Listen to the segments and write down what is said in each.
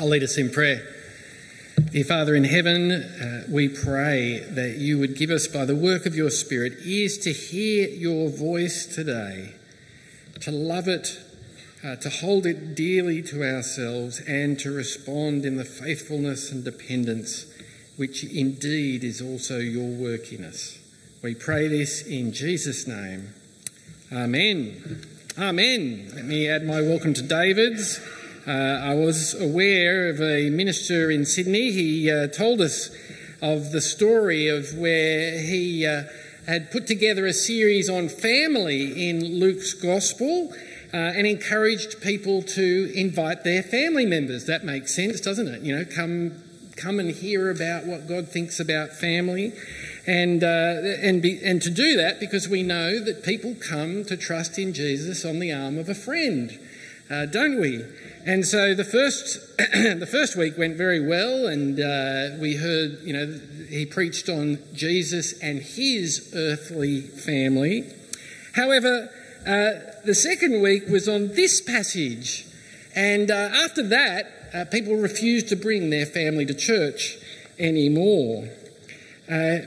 I'll lead us in prayer. Dear Father in heaven, we pray that you would give us, by the work of your Spirit, ears to hear your voice today, to love it, to hold it dearly to ourselves, and to respond in the faithfulness and dependence which indeed is also your work in us. We pray this in Jesus' name. Amen. Amen. Let me add my welcome to David's. I was aware of a minister in Sydney. He told us of the story of where he had put together a series on family in Luke's Gospel and encouraged people to invite their family members. That makes sense, doesn't it? You know, come and hear about what God thinks about family. And to do that because we know that people come to trust in Jesus on the arm of a friend, don't we? And so the first week went very well, and we heard, you know, he preached on Jesus and his earthly family. However, the second week was on this passage, and after that, people refused to bring their family to church anymore.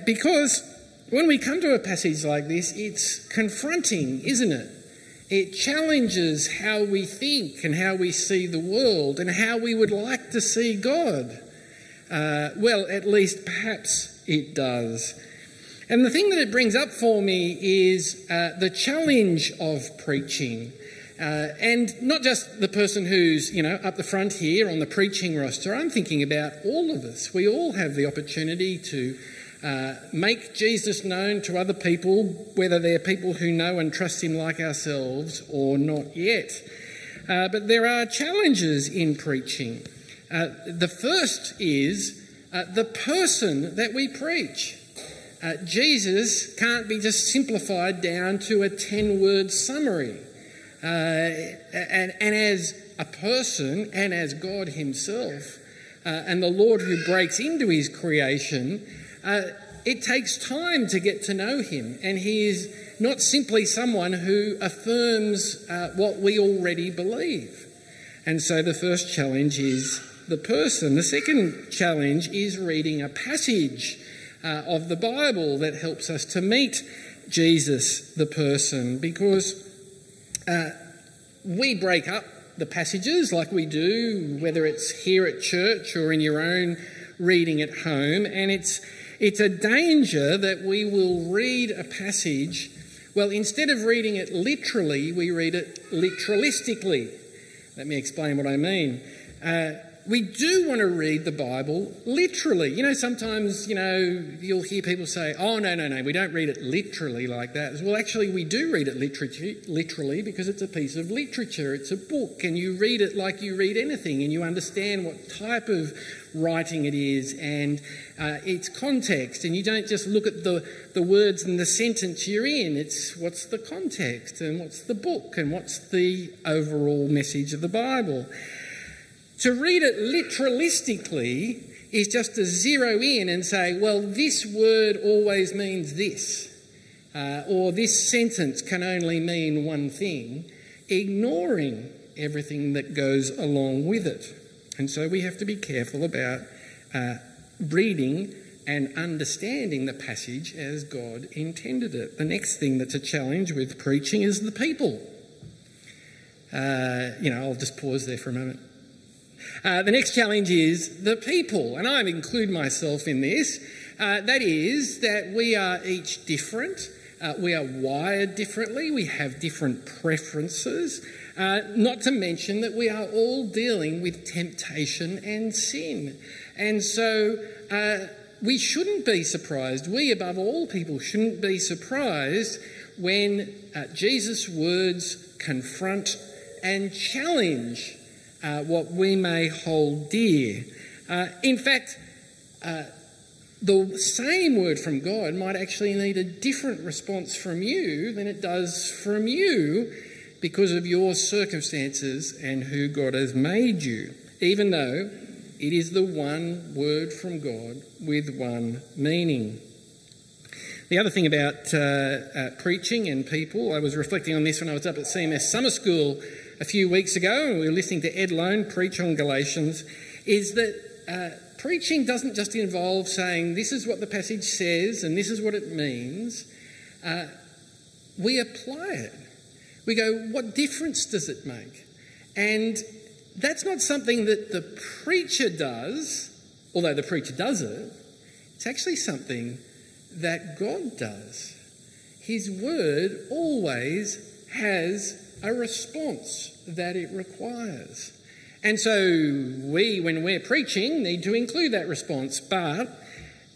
Because when we come to a passage like this, it's confronting, isn't it? It challenges how we think and how we see the world and how we would like to see God. Well, at least perhaps it does. And the thing that it brings up for me is the challenge of preaching. And not just the person who's, you know, up the front here on the preaching roster. I'm thinking about all of us. We all have the opportunity to make Jesus known to other people, whether they're people who know and trust him like ourselves or not yet. But there are challenges in preaching. The first is the person that we preach. Jesus can't be just simplified down to a 10-word summary. And as a person and as God himself and the Lord who breaks into his creation, it takes time to get to know him, and he is not simply someone who affirms what we already believe. And so the first challenge is the person. The second challenge is reading a passage of the Bible that helps us to meet Jesus, the person, because we break up the passages like we do, whether it's here at church or in your own reading at home, and it's a danger that we will read a passage, well, instead of reading it literally, we read it literalistically. Let me explain what I mean. We do want to read the Bible literally. You know, sometimes, you know, you'll hear people say, oh, no, we don't read it literally like that. Well, actually, we do read it literally because it's a piece of literature. It's a book, and you read it like you read anything, and you understand what type of writing it is and its context. And you don't just look at the words and the sentence you're in. It's what's the context and what's the book and what's the overall message of the Bible. To read it literalistically is just to zero in and say, well, this word always means this, or this sentence can only mean one thing, ignoring everything that goes along with it. And so we have to be careful about reading and understanding the passage as God intended it. The next thing that's a challenge with preaching is the people. You know, I'll just pause there for a moment. The next challenge is the people, and I include myself in this. That is that we are each different. We are wired differently. We have different preferences. Not to mention that we are all dealing with temptation and sin. And so we shouldn't be surprised. We, above all people, shouldn't be surprised when Jesus' words confront and challenge what we may hold dear. In fact, the same word from God might actually need a different response from you than it does from you because of your circumstances and who God has made you, even though it is the one word from God with one meaning. The other thing about preaching and people, I was reflecting on this when I was up at CMS Summer School a few weeks ago, and we were listening to Ed Lone preach on Galatians, is that preaching doesn't just involve saying this is what the passage says and this is what it means. We apply it. We go, what difference does it make? And that's not something that the preacher does, although the preacher does it. It's actually something that God does. His word always has a response that it requires. And so we, when we're preaching, need to include that response, but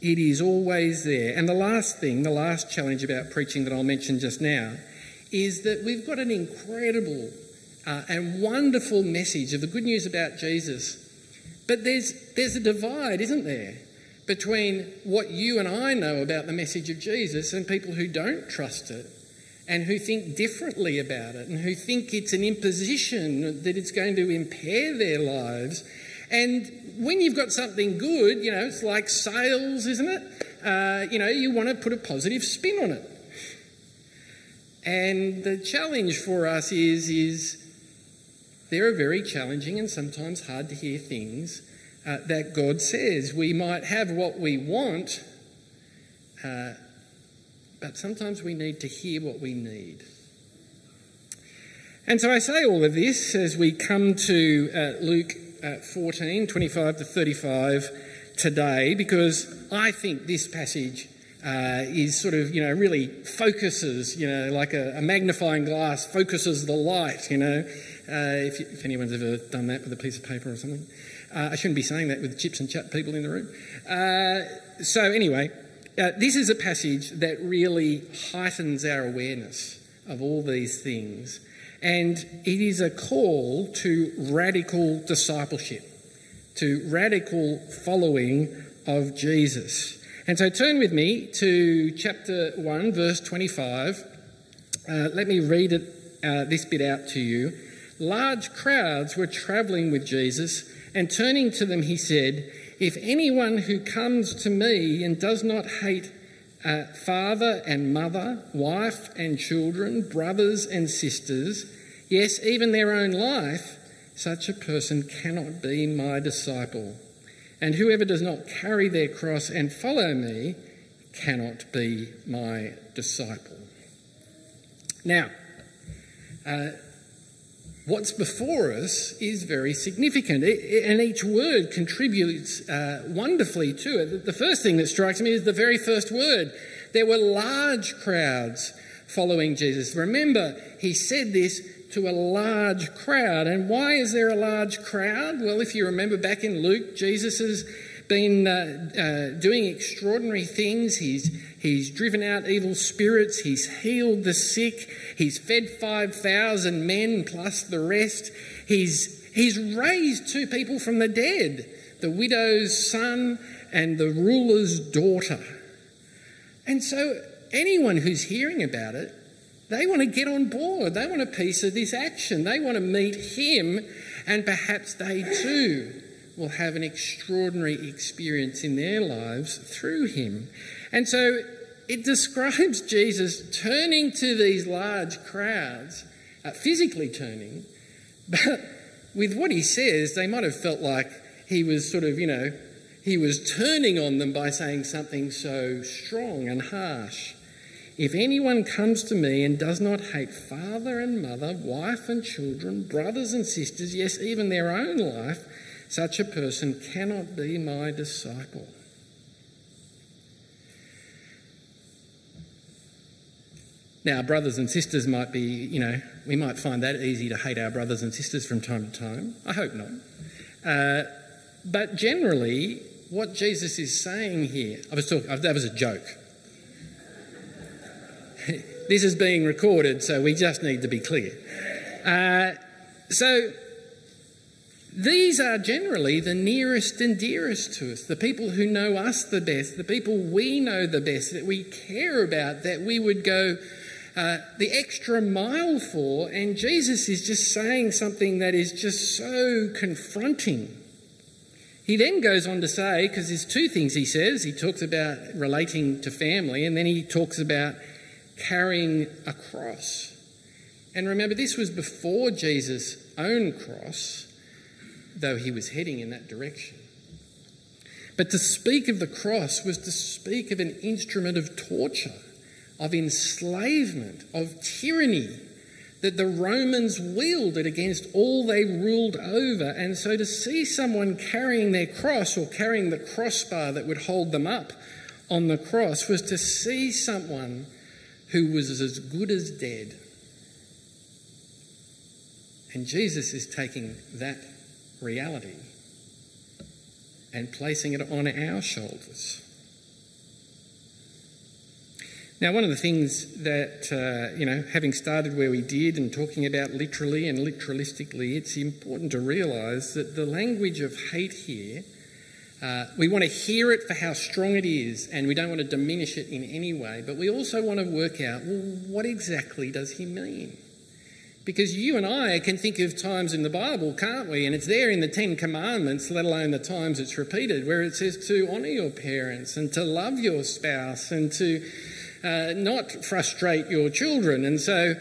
it is always there. And the last thing, the last challenge about preaching that I'll mention just now, is that we've got an incredible and wonderful message of the good news about Jesus. But there's a divide, isn't there, between what you and I know about the message of Jesus and people who don't trust it and who think differently about it and who think it's an imposition, that it's going to impair their lives. And when you've got something good, you know, it's like sales, isn't it? You know, you want to put a positive spin on it. And the challenge for us is there are very challenging and sometimes hard to hear things that God says. We might have what we want, but sometimes we need to hear what we need. And so I say all of this as we come to Luke 14, 25 to 35 today, because I think this passage is sort of, you know, really focuses, you know, like a magnifying glass focuses the light, you know. If anyone's ever done that with a piece of paper or something. I shouldn't be saying that with chips and chat people in the room. So anyway, this is a passage that really heightens our awareness of all these things. And it is a call to radical discipleship, to radical following of Jesus. And so turn with me to chapter 1, verse 25. Let me read it, this bit out to you. Large crowds were travelling with Jesus, and turning to them he said, "If anyone who comes to me and does not hate father and mother, wife and children, brothers and sisters, yes, even their own life, such a person cannot be my disciple. And whoever does not carry their cross and follow me cannot be my disciple." Now, what's before us is very significant, and each word contributes wonderfully to it. The first thing that strikes me is the very first word. There were large crowds following Jesus. Remember, he said this to a large crowd. And why is there a large crowd? Well, if you remember back in Luke, Jesus has been doing extraordinary things. He's driven out evil spirits. He's healed the sick. He's fed 5,000 men plus the rest. He's raised two people from the dead, the widow's son and the ruler's daughter. And so anyone who's hearing about it, they want to get on board. They want a piece of this action. They want to meet him, and perhaps they too will have an extraordinary experience in their lives through him. And so it describes Jesus turning to these large crowds, physically turning, but with what he says, they might have felt like he was sort of, you know, he was turning on them by saying something so strong and harsh. "If anyone comes to me and does not hate father and mother, wife and children, brothers and sisters, yes, even their own life, such a person cannot be my disciple." Now, brothers and sisters might be, you know, we might find that easy to hate our brothers and sisters from time to time. I hope not. But generally, what Jesus is saying here, that was a joke. This is being recorded, so we just need to be clear. So these are generally the nearest and dearest to us, the people who know us the best, the people we know the best, that we care about, that we would go the extra mile for. And Jesus is just saying something that is just so confronting. He then goes on to say, because there's two things he says. He talks about relating to family, and then he talks about carrying a cross. And remember, this was before Jesus' own cross. though he was heading in that direction. But to speak of the cross was to speak of an instrument of torture, of enslavement, of tyranny that the Romans wielded against all they ruled over. And so to see someone carrying their cross or carrying the crossbar that would hold them up on the cross was to see someone who was as good as dead. And Jesus is taking that reality and placing it on our shoulders. Now, one of the things that, having started where we did and talking about literally and literalistically, it's important to realise that the language of hate here, we want to hear it for how strong it is, and we don't want to diminish it in any way, but we also want to work out, well, what exactly does he mean? Because you and I can think of times in the Bible, can't we? And it's there in the Ten Commandments, let alone the times it's repeated, where it says to honour your parents and to love your spouse and to not frustrate your children. And so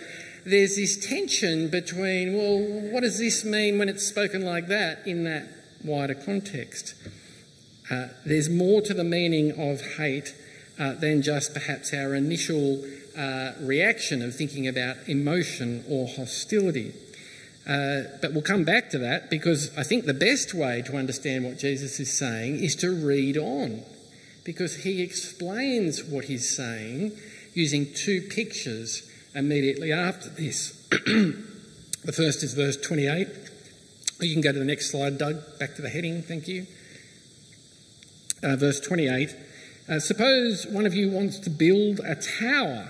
there's this tension between, well, what does this mean when it's spoken like that in that wider context? There's more to the meaning of hate than just perhaps our initial reaction of thinking about emotion or hostility. But we'll come back to that, because I think the best way to understand what Jesus is saying is to read on, because he explains what he's saying using two pictures immediately after this. The first is verse 28. You can go to the next slide, Doug, back to the heading, thank you. Verse 28. Suppose one of you wants to build a tower.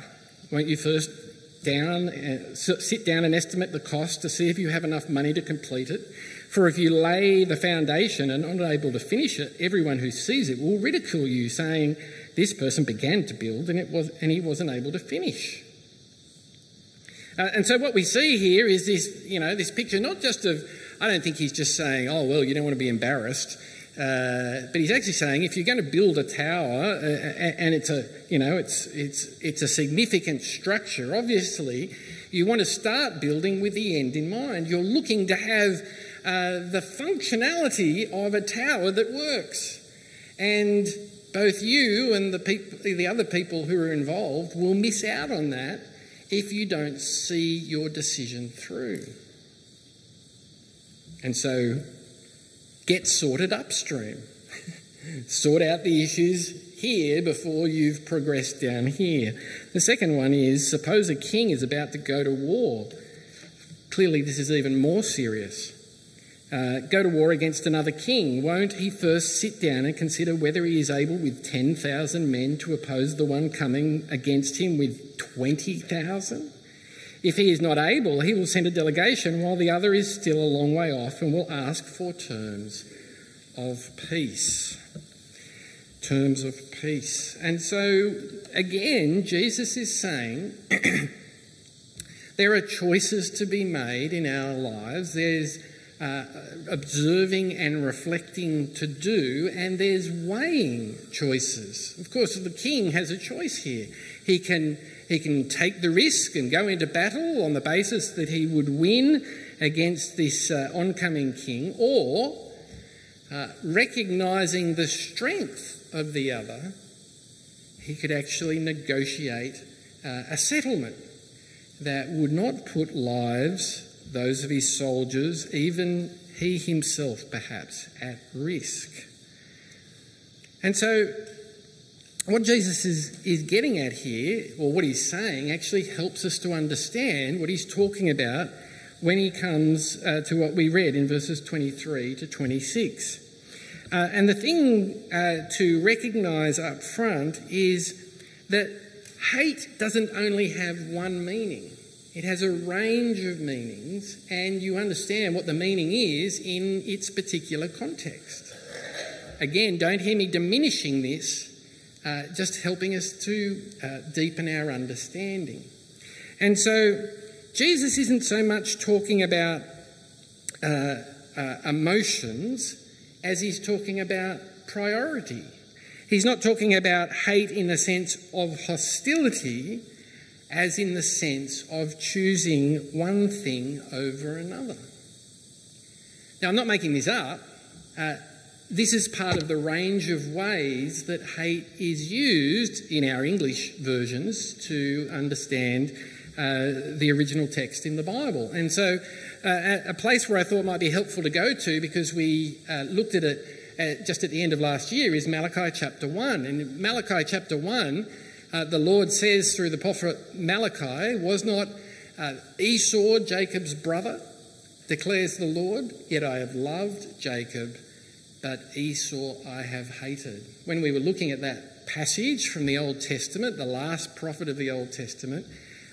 Won't you first sit down and estimate the cost to see if you have enough money to complete it? For if you lay the foundation and are not able to finish it, everyone who sees it will ridicule you, saying, "This person began to build and he wasn't able to finish." And so what we see here is this, this picture not just of, I don't think he's just saying, "Oh well, you don't want to be embarrassed." But he's actually saying, if you're going to build a tower and it's a significant structure, obviously you want to start building with the end in mind. You're looking to have the functionality of a tower that works, and both you and the other people who are involved will miss out on that if you don't see your decision through. And so, get sorted upstream. Sort out the issues here before you've progressed down here. The second one is, suppose a king is about to go to war. Clearly this is even more serious. Go to war against another king. Won't he first sit down and consider whether he is able with 10,000 men to oppose the one coming against him with 20,000? If he is not able, he will send a delegation while the other is still a long way off and will ask for terms of peace. Terms of peace. And so, again, Jesus is saying there are choices to be made in our lives. There's observing and reflecting to do, and there's weighing choices. Of course, the king has a choice here. He can take the risk and go into battle on the basis that he would win against this oncoming king, or recognising the strength of the other, he could actually negotiate a settlement that would not put lives, those of his soldiers, even he himself perhaps, at risk. And so what Jesus is getting at here, or what he's saying, actually helps us to understand what he's talking about when he comes to what we read in verses 23 to 26. And the thing to recognise up front is that hate doesn't only have one meaning. It has a range of meanings, and you understand what the meaning is in its particular context. Again, don't hear me diminishing this. Just helping us to deepen our understanding. And so Jesus isn't so much talking about emotions as he's talking about priority. He's not talking about hate in the sense of hostility as in the sense of choosing one thing over another. Now, I'm not making this up. This is part of the range of ways that hate is used in our English versions to understand the original text in the Bible. And so a place where I thought might be helpful to go to, because we looked at it just at the end of last year, is Malachi chapter 1. And in Malachi chapter 1, the Lord says through the prophet Malachi, "Was not Esau Jacob's brother, declares the Lord? Yet I have loved Jacob, but Esau I have hated." When we were looking at that passage from the Old Testament, the last prophet of the Old Testament,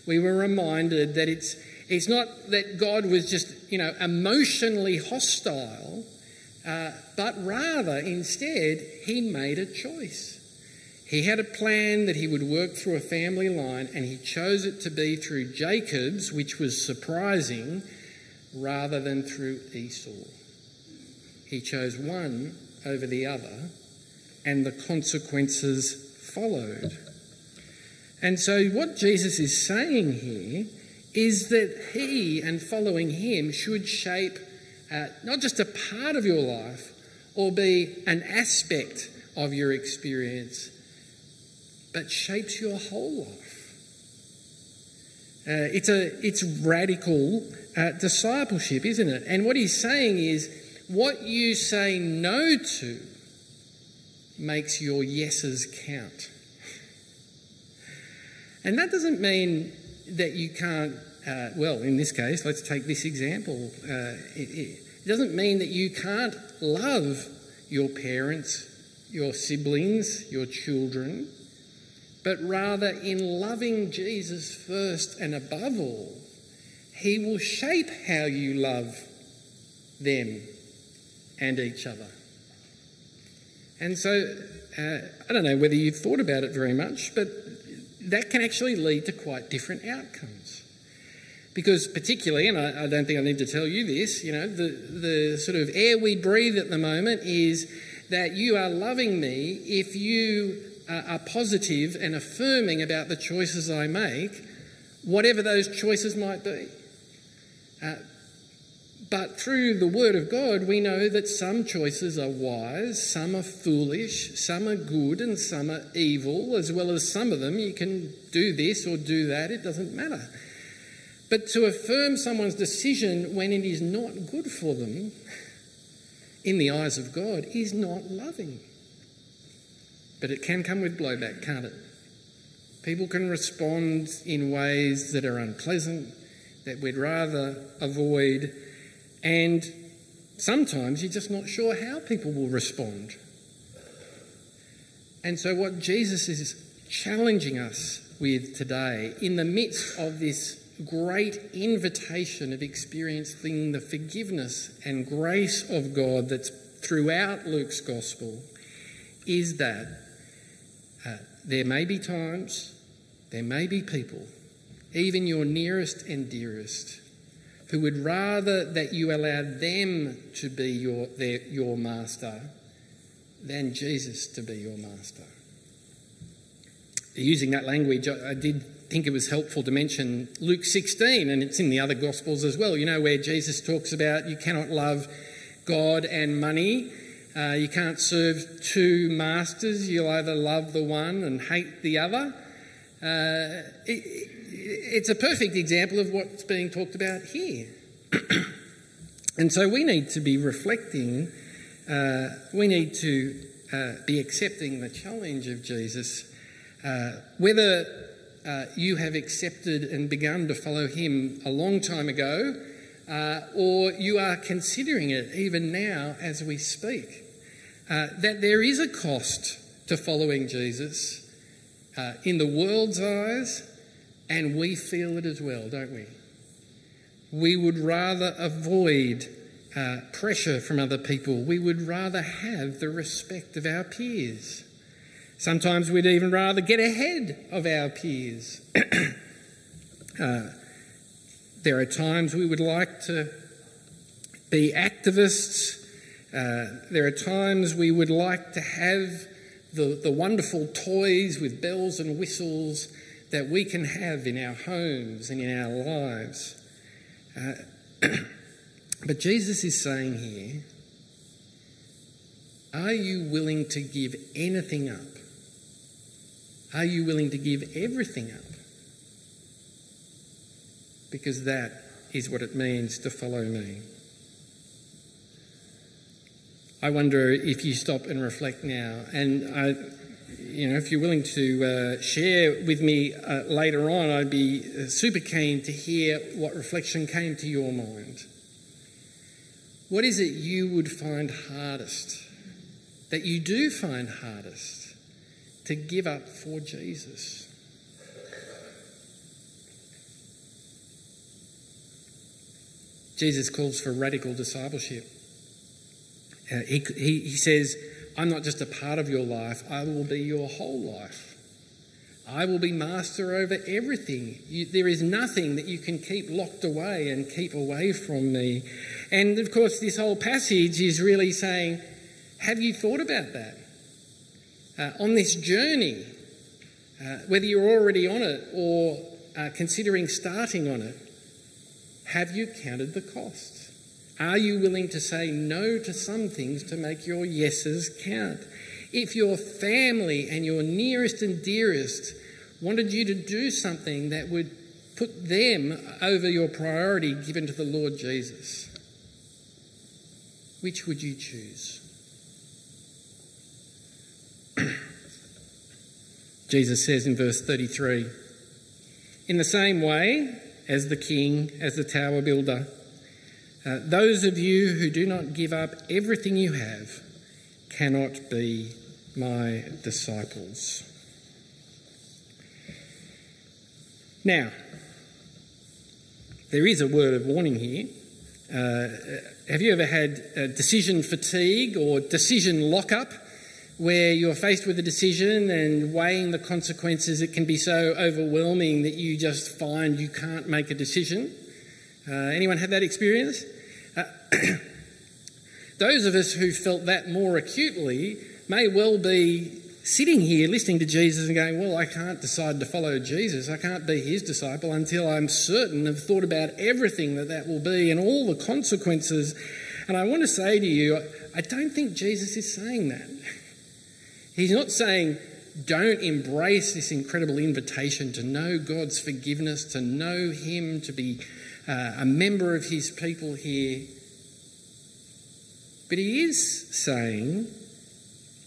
we were reminded that it's not that God was just, emotionally hostile, but rather instead he made a choice. He had a plan that he would work through a family line, and he chose it to be through Jacob's, which was surprising, rather than through Esau. He chose one over the other, and the consequences followed. And so what Jesus is saying here is that he and following him should shape not just a part of your life or be an aspect of your experience, but shapes your whole life. It's radical discipleship, isn't it? And what he's saying is what you say no to makes your yeses count. And that doesn't mean that you can't, in this case, let's take this example. It doesn't mean that you can't love your parents, your siblings, your children, but rather in loving Jesus first and above all, he will shape how you love them and each other. And so, I don't know whether you've thought about it very much, but that can actually lead to quite different outcomes. Because particularly, and I don't think I need to tell you this, the sort of air we breathe at the moment is that you are loving me if you are positive and affirming about the choices I make, whatever those choices might be. But through the Word of God, we know that some choices are wise, some are foolish, some are good and some are evil, as well as some of them you can do this or do that, it doesn't matter. But to affirm someone's decision when it is not good for them, in the eyes of God, is not loving. But it can come with blowback, can't it? People can respond in ways that are unpleasant, that we'd rather avoid. And sometimes you're just not sure how people will respond. And so what Jesus is challenging us with today, in the midst of this great invitation of experiencing the forgiveness and grace of God that's throughout Luke's gospel, is that there may be times, there may be people, even your nearest and dearest, who would rather that you allow them to be your master than Jesus to be your master. Using that language, I did think it was helpful to mention Luke 16, and it's in the other Gospels as well, where Jesus talks about you cannot love God and money. You can't serve two masters. You'll either love the one and hate the other. It's a perfect example of what's being talked about here. And so we need to be reflecting, we need to be accepting the challenge of Jesus. Whether you have accepted and begun to follow him a long time ago, or you are considering it even now as we speak, that there is a cost to following Jesus in the world's eyes. And we feel it as well, don't we? We would rather avoid pressure from other people. We would rather have the respect of our peers. Sometimes we'd even rather get ahead of our peers. There are times we would like to be activists. There are times we would like to have the wonderful toys with bells and whistles that we can have in our homes and in our lives. But Jesus is saying here, are you willing to give anything up? Are you willing to give everything up? Because that is what it means to follow me. I wonder if you stop and reflect now, and if you're willing to share with me later on, I'd be super keen to hear what reflection came to your mind. What is it you would find hardest, that you do find hardest to give up for Jesus? Jesus calls for radical discipleship. He says, I'm not just a part of your life, I will be your whole life. I will be master over everything. There is nothing that you can keep locked away and keep away from me. And of course, this whole passage is really saying, have you thought about that? On this journey, whether you're already on it or considering starting on it, have you counted the cost? Are you willing to say no to some things to make your yeses count? If your family and your nearest and dearest wanted you to do something that would put them over your priority given to the Lord Jesus, which would you choose? Jesus says in verse 33, in the same way as the king, as the tower builder, those of you who do not give up everything you have cannot be my disciples. Now, there is a word of warning here. Have you ever had decision fatigue or decision lockup, where you're faced with a decision and weighing the consequences? It can be so overwhelming that you just find you can't make a decision. Anyone have that experience? Those of us who felt that more acutely may well be sitting here listening to Jesus and going, well, I can't decide to follow Jesus. I can't be his disciple until I'm certain I've thought about everything that will be and all the consequences. And I want to say to you, I don't think Jesus is saying that. He's not saying, don't embrace this incredible invitation to know God's forgiveness, to know him, to be a member of his people here. But he is saying,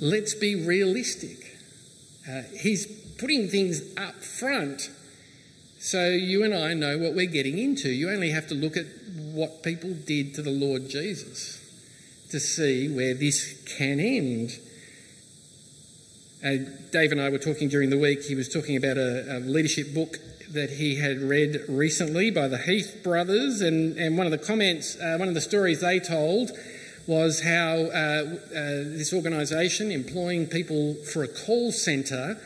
let's be realistic. He's putting things up front so you and I know what we're getting into. You only have to look at what people did to the Lord Jesus to see where this can end. Dave and I were talking during the week. He was talking about a leadership book that he had read recently by the Heath brothers, and one of the comments, one of the stories they told was how this organisation employing people for a call centre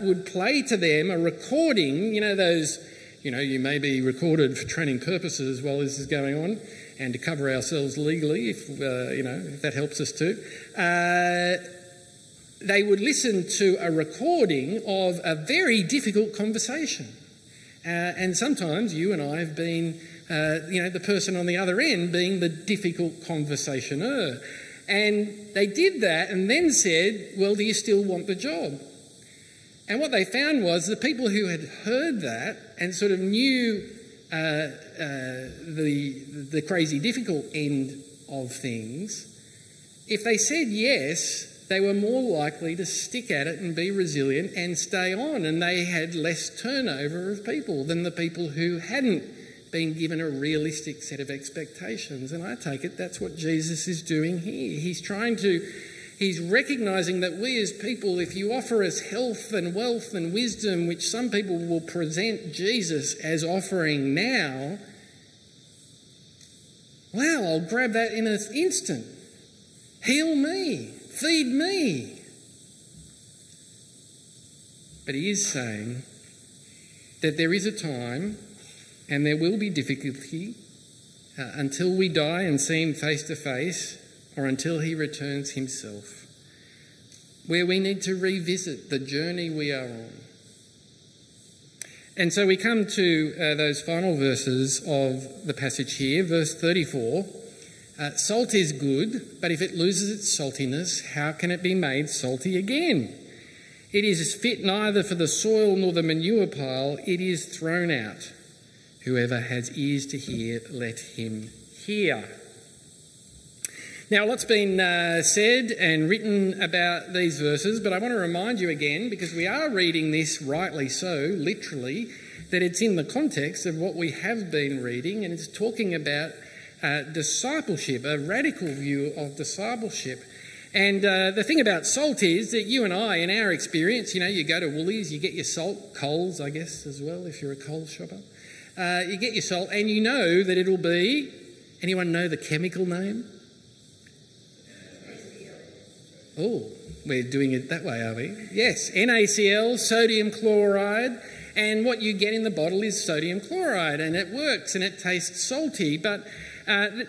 would play to them a recording, you may be recorded for training purposes while this is going on and to cover ourselves legally if that helps us too. They would listen to a recording of a very difficult conversation. And sometimes you and I have been, the person on the other end being the difficult conversationer. And they did that and then said, well, do you still want the job? And what they found was the people who had heard that and sort of knew the crazy difficult end of things, if they said yes, they were more likely to stick at it and be resilient and stay on, and they had less turnover of people than the people who hadn't been given a realistic set of expectations. And I take it that's what Jesus is doing here. He's recognising that we as people, if you offer us health and wealth and wisdom, which some people will present Jesus as offering now, wow, I'll grab that in an instant. Heal me. Feed me. But he is saying that there is a time and there will be difficulty until we die and see him face to face, or until he returns himself, where we need to revisit the journey we are on. And so we come to those final verses of the passage here, verse 34. Salt is good, but if it loses its saltiness, how can it be made salty again? It is fit neither for the soil nor the manure pile. It is thrown out. Whoever has ears to hear, let him hear. Now, a lot's been said and written about these verses, but I want to remind you again, because we are reading this, rightly so, literally, that it's in the context of what we have been reading, and it's talking about discipleship, a radical view of discipleship. And the thing about salt is that you and I, in our experience, you know, you go to Woolies, you get your salt, Coles, I guess, as well, if you're a Coles shopper. You get your salt, and you know that it'll be... Anyone know the chemical name? Oh, we're doing it that way, are we? Yes, NaCl, sodium chloride. And what you get in the bottle is sodium chloride, and it works and it tastes salty. But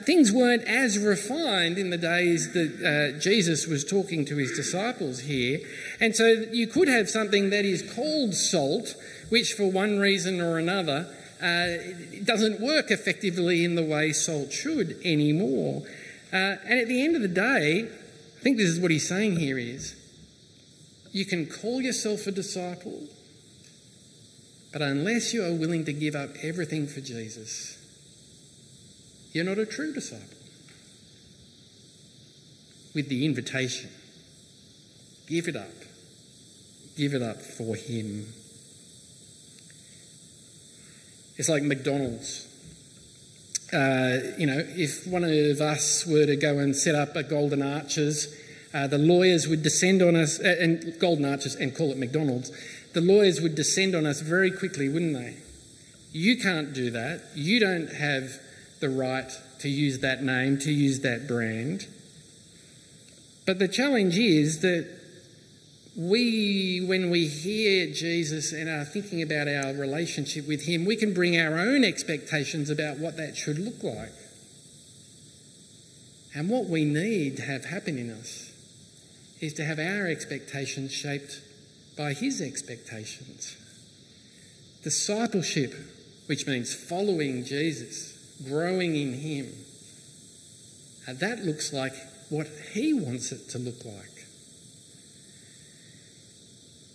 things weren't as refined in the days that Jesus was talking to his disciples here. And so you could have something that is called salt, which for one reason or another doesn't work effectively in the way salt should anymore. And at the end of the day, I think this is what he's saying here is, you can call yourself a disciple, but unless you are willing to give up everything for Jesus, you're not a true disciple. With the invitation, give it up. Give it up for him. It's like McDonald's. You know, if one of us were to go and set up a Golden Arches, the lawyers would descend on us, and Golden Arches, and call it McDonald's. The lawyers would descend on us very quickly, wouldn't they? You can't do that. You don't have the right to use that name, to use that brand. But the challenge is that we, when we hear Jesus and are thinking about our relationship with him, we can bring our own expectations about what that should look like. And what we need to have happen in us is to have our expectations shaped by his expectations. Discipleship, which means following Jesus, growing in him, that looks like what he wants it to look like.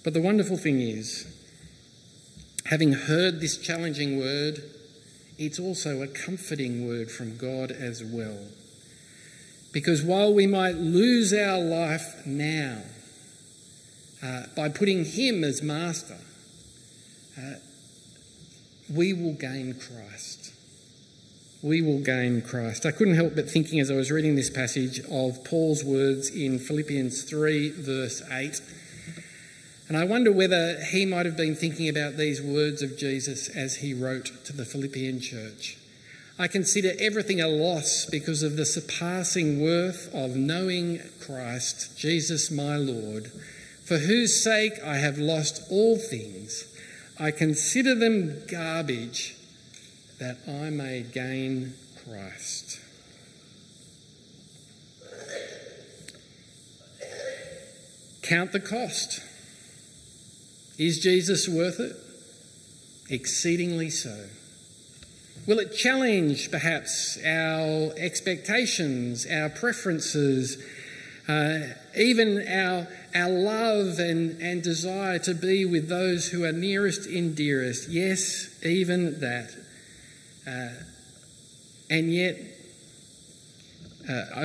But the wonderful thing is, having heard this challenging word, it's also a comforting word from God as well. Because while we might lose our life now, by putting him as master, we will gain Christ. We will gain Christ. I couldn't help but thinking as I was reading this passage of Paul's words in Philippians 3, verse 8. And I wonder whether he might have been thinking about these words of Jesus as he wrote to the Philippian church. I consider everything a loss because of the surpassing worth of knowing Christ, Jesus my Lord, for whose sake I have lost all things. I consider them garbage that I may gain Christ. Count the cost. Is Jesus worth it? Exceedingly so. Will it challenge perhaps our expectations, our preferences, even our love and desire to be with those who are nearest and dearest? Yes, even that. And yet,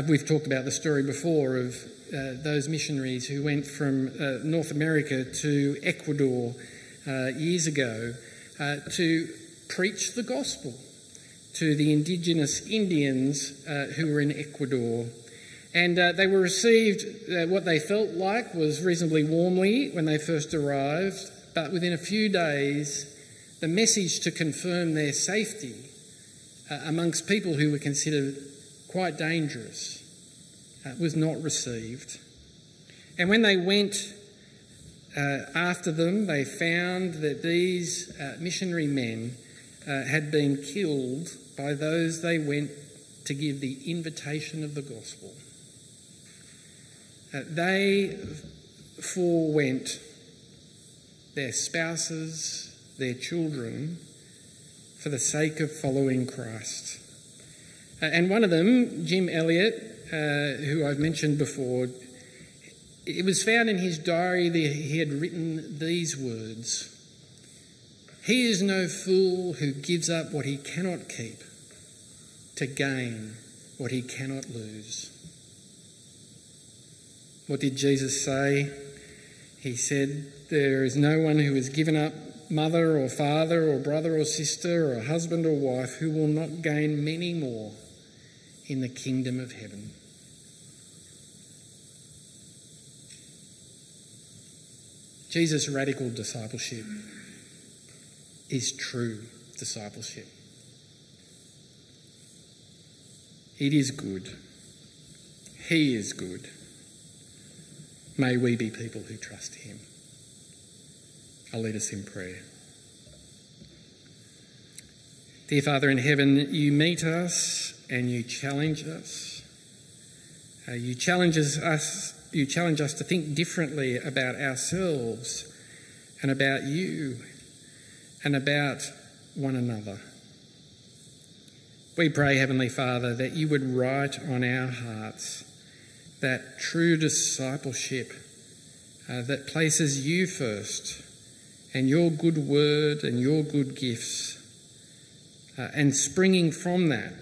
we've talked about the story before of those missionaries who went from North America to Ecuador years ago to preach the gospel to the indigenous Indians who were in Ecuador. And they were received, what they felt like was reasonably warmly when they first arrived, but within a few days, the message to confirm their safety amongst people who were considered quite dangerous was not received. And when they went after them, they found that these missionary men had been killed by those they went to give the invitation of the gospel. They forewent their spouses, their children for the sake of following Christ. And one of them, Jim Elliot, who I've mentioned before, it was found in his diary that he had written these words: "He is no fool who gives up what he cannot keep to gain what he cannot lose." What did Jesus say? He said, "There is no one who has given up mother or father or brother or sister or husband or wife who will not gain many more in the kingdom of heaven." Jesus' radical discipleship is true discipleship. It is good. He is good. May we be people who trust him. I'll lead us in prayer. Dear Father in heaven, you meet us and you challenge us. You challenge us to think differently about ourselves and about you and about one another. We pray, Heavenly Father, that you would write on our hearts that true discipleship that places you first and your good word and your good gifts, and springing from that,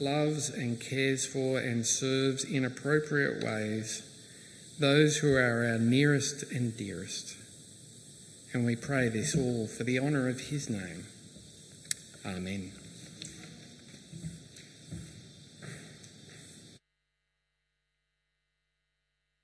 loves and cares for and serves in appropriate ways those who are our nearest and dearest. And we pray this all for the honour of his name. Amen.